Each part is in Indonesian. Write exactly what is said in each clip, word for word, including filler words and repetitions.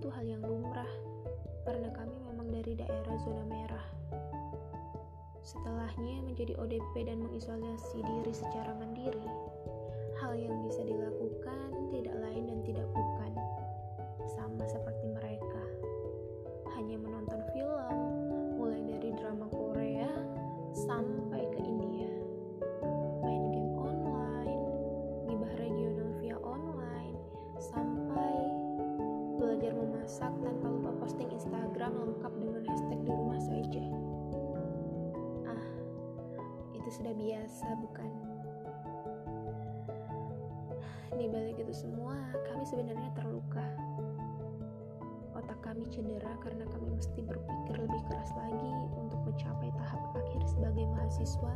itu hal yang lumrah, karena kami memang dari daerah zona merah. Setelahnya menjadi O D P dan mengisolasi diri secara mandiri, hal yang bisa dilakukan tidak lain dan tidak bukan sama seperti mereka, hanya menonton film, mulai dari drama Korea sampai ke India, main game online, gibah regional via online, sampai belajar memasak tanpa lupa posting Instagram lengkap dengan hashtag di rumah saja. Ah, itu sudah biasa, bukan? Di balik itu semua, kami sebenarnya terluka. Otak kami cedera karena kami mesti berpikir lebih keras lagi untuk mencapai tahap akhir sebagai mahasiswa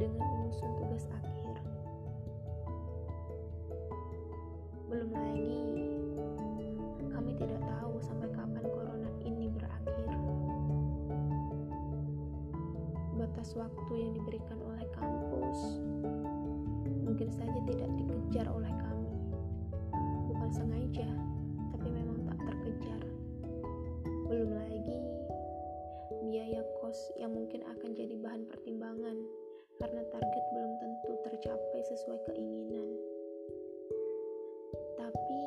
dengan menyusun tugas akhir. Belum lagi, kami tidak tahu sampai kapan corona ini berakhir. Batas waktu yang diberikan oleh kampus mungkin saja tidak dikejar oleh kami, bukan sengaja, tapi memang tak terkejar. Belum lagi biaya kos yang mungkin akan jadi bahan pertimbangan karena target belum tentu tercapai sesuai keinginan. Tapi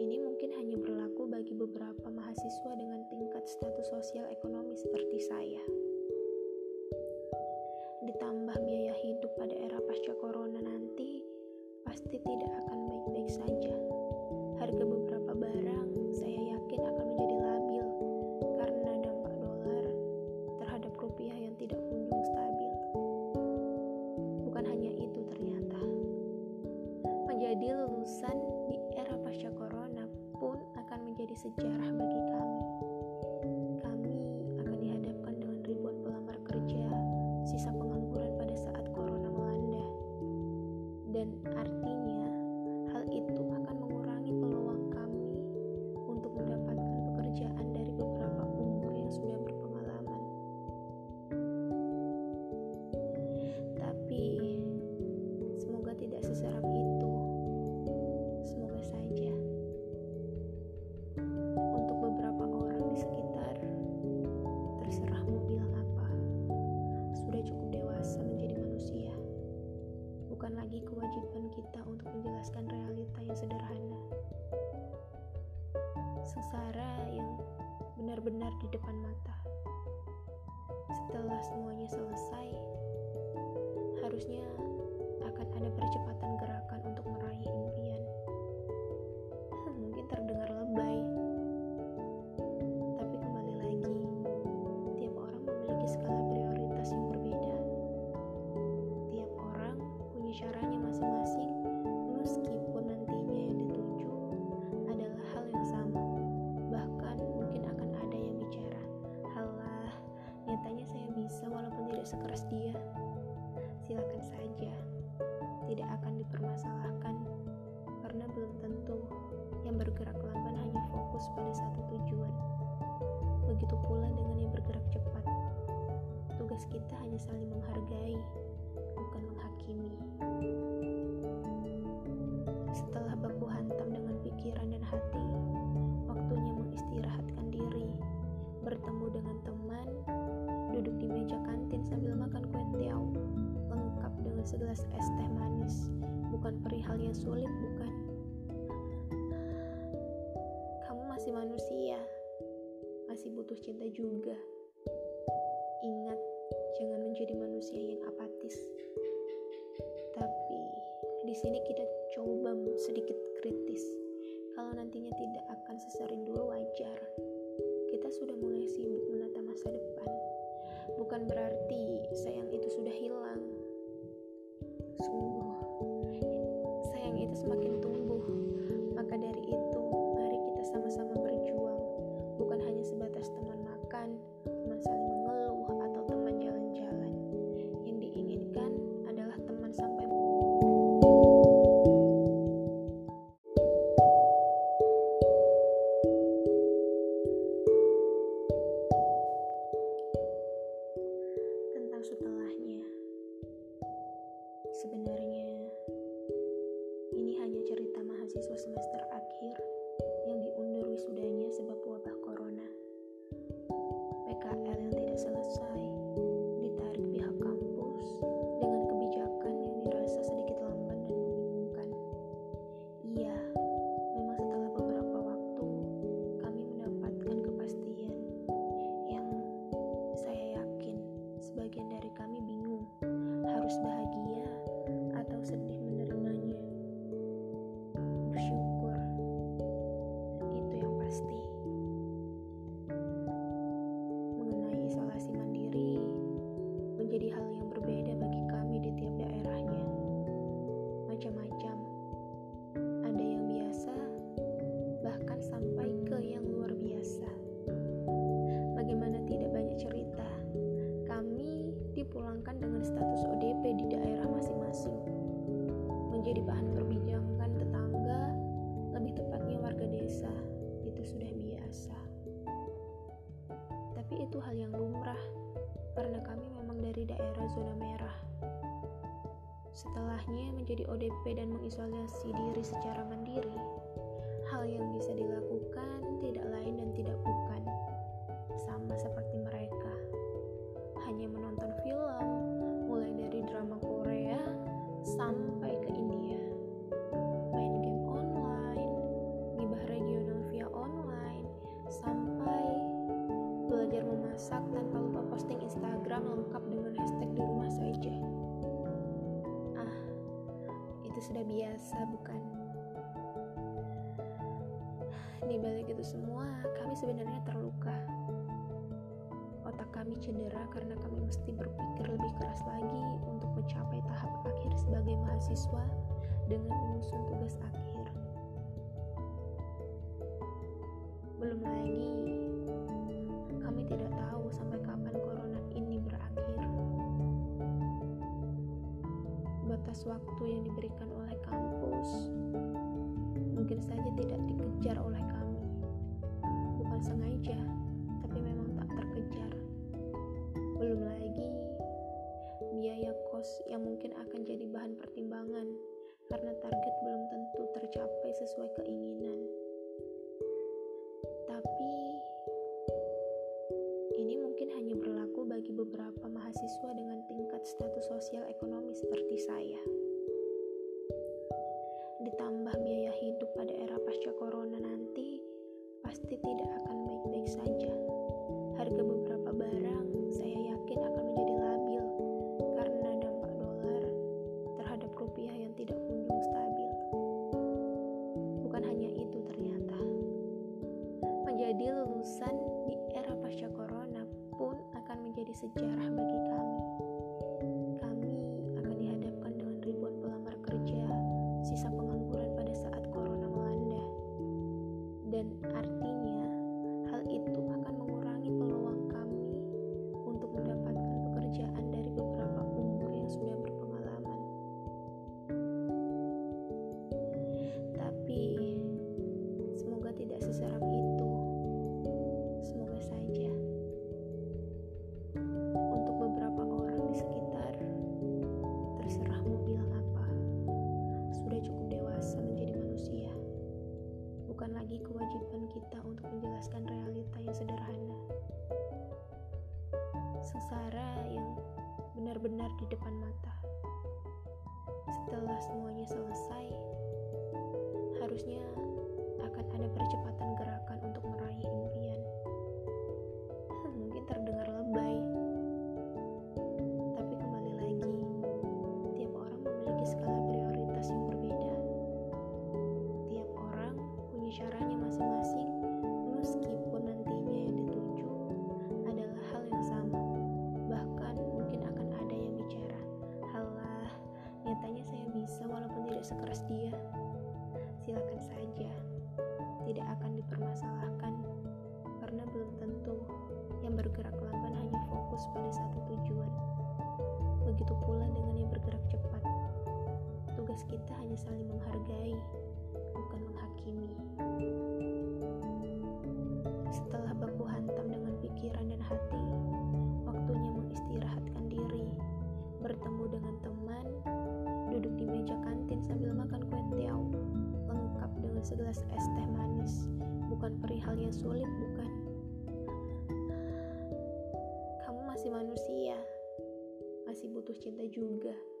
ini mungkin hanya berlaku bagi beberapa mahasiswa dengan tingkat status sosial ekonomi seperti saya. Ditambah biaya hidup pada era pasca corona nanti pasti tidak akan baik-baik saja. Harga beberapa barang saya yakin akan menjadi labil karena dampak dolar terhadap rupiah yang tidak kunjung stabil. Bukan hanya itu ternyata. Menjadi lulusan di era pasca corona pun akan menjadi sejarah bagi kami. Kami akan dihadapkan dengan ribuan pelamar kerja, sisa pengalaman dan artinya hal itu akan mengurangi peluang kami untuk mendapatkan pekerjaan dari beberapa umur yang sudah berpengalaman. Tapi semoga tidak seseram itu. Semoga saja. Untuk beberapa orang di sekitar, terserah mau bilang apa, sudah cukup dewasa menjadi manusia. Bukan lagi kewajiban kita untuk menjelaskan realita yang sederhana. Sengsara yang benar-benar di depan mata. Setelah semuanya selesai, harusnya akan ada percepatan gerakan untuk meraih impian. Mungkin terdengar lebay, tapi kembali lagi, tiap orang memiliki skala prioritas yang berbeda. Caranya masing-masing, meskipun nantinya yang dituju adalah hal yang sama. Bahkan mungkin akan ada yang bicara, "Halah, nyatanya saya bisa walaupun tidak sekeras dia." Silakan saja, tidak akan dipermasalahkan karena belum tentu yang bergerak lamban hanya fokus pada satu tujuan. Begitu pula dengan yang bergerak cepat. Tugas kita hanya saling menghargai, bukan menghakimi. Setelah baku hantam dengan pikiran dan hati, waktunya mengistirahatkan diri, bertemu dengan teman, duduk di meja kantin sambil makan kue tiaw, lengkap dengan segelas es teh manis. Bukan perihal yang sulit, bukan. Kamu masih manusia, masih butuh cinta juga. Ingat, jangan menjadi manusia yang apatis. Tapi di sini kita coba sedikit kritis. Kalau nantinya tidak akan sesering dulu, wajar. Kita sudah mulai sibuk menata masa depan. Bukan berarti sayang itu sudah hilang. Sungguh, sayang itu semakin tumbuh. Maka dari itu, mari kita sama-sama berjuang. Bukan hanya sebatas teman makan, teman saling mengeluh, atau teman jalan-jalan. Yang diinginkan adalah teman sampai tentang setelahnya. Sebenarnya ini hanya cerita mahasiswa semester akhir wisudanya sebab wabah corona. P K L yang tidak selesai ditarik pihak kampus dengan kebijakan yang dirasa sedikit lamban dan membingungkan. Iya, memang setelah beberapa waktu kami mendapatkan kepastian yang saya yakin sebagian dari kami bingung harus bahagia atau sedih menerimanya. Bersyukur mengenai isolasi mandiri menjadi hal yang berbeda bagi kami di tiap daerahnya. Macam-macam, ada yang biasa, bahkan sampai ke yang luar biasa. Bagaimana tidak banyak cerita, kami dipulangkan dengan status O D P di daerah masing-masing, menjadi bahan perbincangan tetangga, lebih tepatnya warga desa. Itu sudah biasa, tapi itu hal yang lumrah karena kami memang dari daerah zona merah. Setelahnya menjadi O D P dan mengisolasi diri secara mandiri, hal yang bisa dilakukan tidak lain dan tidak bukan sama seperti mereka, hanya menonton film, mulai dari drama Korea sampai ke India, main game online, gibah regional online, sampai belajar memasak tanpa lupa posting Instagram lengkap dengan hashtag di rumah saja. Ah, itu sudah biasa, bukan? Di balik itu semua, kami sebenarnya terluka. Otak kami cedera karena kami mesti berpikir lebih keras lagi untuk mencapai tahap akhir sebagai mahasiswa dengan menyusun tugas akhir. Belum lagi, kami tidak tahu sampai kapan corona ini berakhir. Batas waktu yang diberikan oleh kampus mungkin saja tidak dikejar oleh kami. Bukan sengaja, tapi memang tak terkejar. Belum lagi, biaya kos yang mungkin akan jadi bahan pertimbangan karena target belum tentu tercapai sesuai keinginan. Beberapa mahasiswa dengan tingkat status sosial ekonomi seperti saya. Ditambah biaya hidup pada era pasca corona nanti pasti tidak akan baik-baik saja. Harga beberapa barang saya yakin akan menjadi labil karena dampak dolar terhadap rupiah yang tidak kunjung stabil. Bukan hanya itu ternyata. Menjadi lulusan di era pasca corona pun akan menjadi sejarah bagi kami. Kami akan dihadapkan dengan ribuan pelamar kerja, sisa pengangguran pada saat corona melanda. Dan artinya, hal itu akan mengurangi peluang kami untuk mendapatkan pekerjaan dari beberapa umur yang sudah berpengalaman. Tapi, semoga tidak seseram itu. Semoga saja. Bukan lagi kewajiban kita untuk menjelaskan realita yang sederhana. Sengsara yang benar-benar di depan mata. Setelah semuanya selesai, harusnya akan ada percepatan gerakan untuk meraih impian. Hmm, mungkin terdengar lebay, tapi kembali lagi, tiap orang memiliki skala prioritas yang berbeda. Caranya masing-masing, meskipun nantinya yang dituju adalah hal yang sama. Bahkan mungkin akan ada yang bicara, "Halah, nyatanya saya bisa walaupun tidak sekeras dia." Silakan saja, tidak akan dipermasalahkan karena belum tentu yang bergerak lamban hanya fokus pada satu tujuan. Begitu pula dengan yang bergerak cepat. Tugas kita hanya saling menghargai, bukan menghakimi. Setelah baku hantam dengan pikiran dan hati, waktunya mengistirahatkan diri, bertemu dengan teman, duduk di meja kantin sambil makan kue tiaw, lengkap dengan segelas es teh manis, bukan bukan perihal yang sulit, bukan. Kamu masih manusia, masih butuh cinta juga.